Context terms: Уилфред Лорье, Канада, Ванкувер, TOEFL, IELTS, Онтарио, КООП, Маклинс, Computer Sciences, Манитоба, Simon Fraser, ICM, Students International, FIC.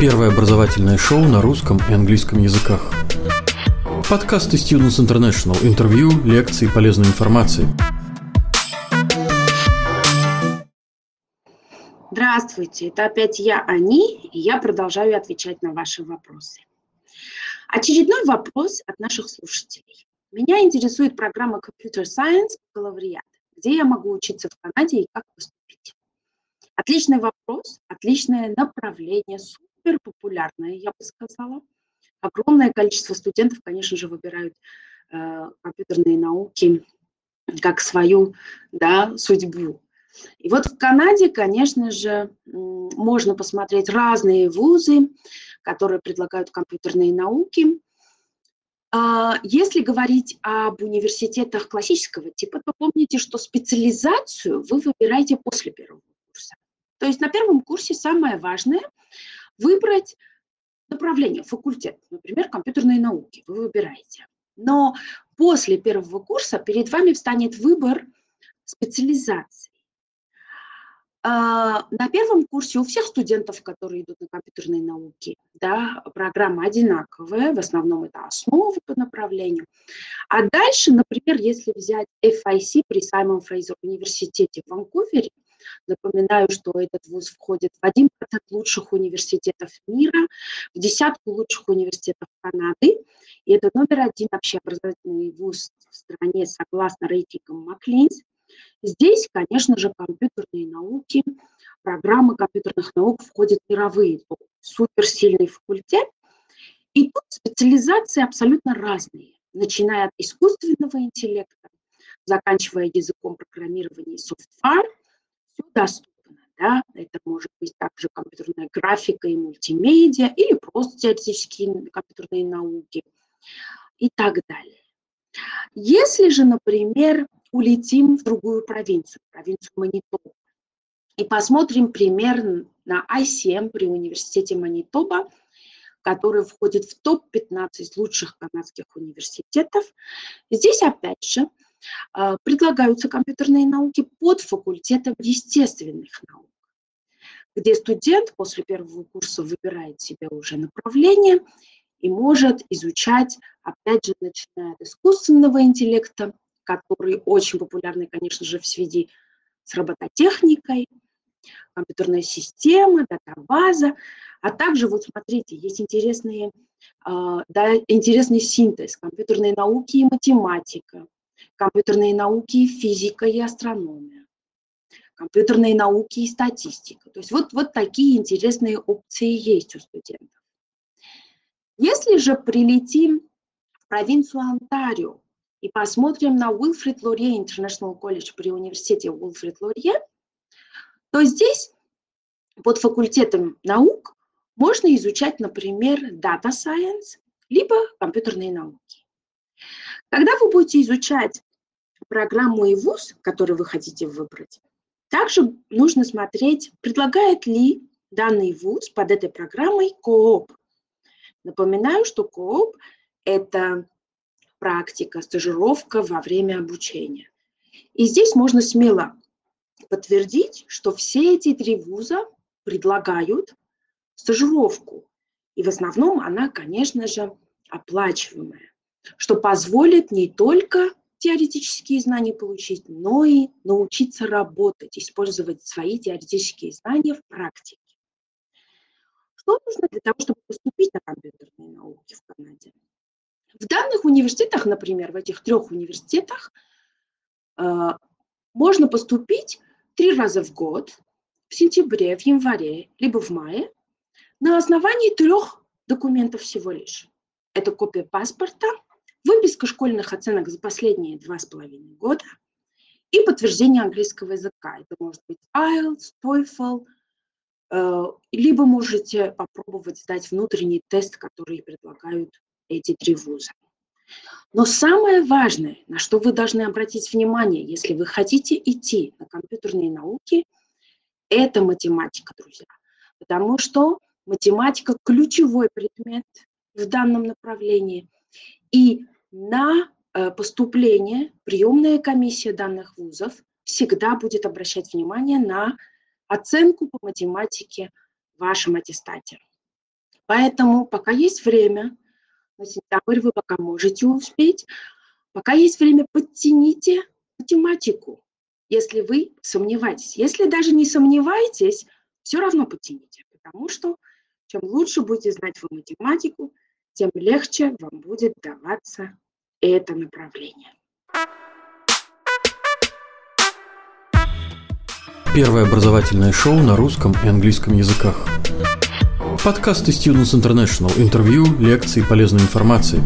Первое образовательное шоу на русском и английском языках. Подкасты Students International. Интервью, лекции, полезной информации. Здравствуйте, это опять я, Ани, и я продолжаю отвечать на ваши вопросы. Очередной вопрос от наших слушателей. Меня интересует программа Computer Science бакалавриат, где я могу учиться в Канаде и как поступить. Отличный вопрос, отличное направление, супер популярное, я бы сказала. Огромное количество студентов, конечно же, выбирают компьютерные науки как свою судьбу. И вот в Канаде, конечно же, можно посмотреть разные вузы, которые предлагают компьютерные науки. Если говорить об университетах классического типа, то помните, что специализацию вы выбираете после первого курса. То есть на первом курсе самое важное – выбрать направление, факультет, например, компьютерные науки вы выбираете. Но после первого курса перед вами встанет выбор специализации. На первом курсе у всех студентов, которые идут на компьютерные науки, программа одинаковая, в основном это основы по направлению. А дальше, например, если взять FIC при Simon Fraser университете в Ванкувере, напоминаю, что этот вуз входит в 11 лучших университетов мира, в десятку лучших университетов Канады. И это №1 общеобразовательный вуз в стране согласно рейтингам Маклинс. Здесь, конечно же, компьютерные науки, программы компьютерных наук входят в мировые, суперсильный факультет. И тут специализации абсолютно разные, начиная от искусственного интеллекта, заканчивая языком программирования и софтвер. Все доступно, это может быть также компьютерная графика и мультимедиа, или просто теоретические компьютерные науки и так далее. Если же, например, улетим в другую провинцию, провинцию Манитоба, и посмотрим пример на ICM при университете Манитоба, который входит в топ-15 лучших канадских университетов, здесь опять же предлагаются компьютерные науки под факультетом естественных наук, где студент после первого курса выбирает себе уже направление и может изучать, опять же, начиная от искусственного интеллекта, который очень популярный, конечно же, в связи с робототехникой, компьютерная система, датабаза, а также, вот смотрите, есть интересный синтез компьютерной науки и математика, компьютерные науки и физика и астрономия, компьютерные науки и статистика. То есть вот такие интересные опции есть у студентов. Если же прилетим в провинцию Онтарио и посмотрим на Уилфред Лорье International College при университете Уилфред Лорье, то здесь под факультетом наук можно изучать, например, Data Science, либо компьютерные науки. Когда вы будете изучать программу и вуз, который вы хотите выбрать, также нужно смотреть, предлагает ли данный вуз под этой программой КООП. Напоминаю, что КООП – это практика, стажировка во время обучения. И здесь можно смело подтвердить, что все эти три вуза предлагают стажировку. И в основном она, конечно же, оплачиваемая, что позволит не только теоретические знания получить, но и научиться работать, использовать свои теоретические знания в практике. Что нужно для того, чтобы поступить на компьютерные науки в Канаде? В данных университетах, например, в этих трех университетах, можно поступить 3 раза в год, в сентябре, в январе, либо в мае, на основании 3 документов всего лишь. Это копия паспорта, выписка школьных оценок за последние 2,5 года и подтверждение английского языка. Это может быть IELTS, TOEFL, либо можете попробовать сдать внутренний тест, который предлагают эти 3 вуза. Но самое важное, на что вы должны обратить внимание, если вы хотите идти на компьютерные науки, это математика, друзья. Потому что математика – ключевой предмет в данном направлении. И на поступление приемная комиссия данных вузов всегда будет обращать внимание на оценку по математике в вашем аттестате. Поэтому пока есть время, на сентябрь вы пока можете успеть, пока есть время, подтяните математику, если вы сомневаетесь. Если даже не сомневаетесь, все равно подтяните, потому что чем лучше будете знать вы математику, тем легче вам будет даваться это направление. Первое образовательное шоу на русском и английском языках. Подкасты Students International. Интервью, лекции, полезная информация.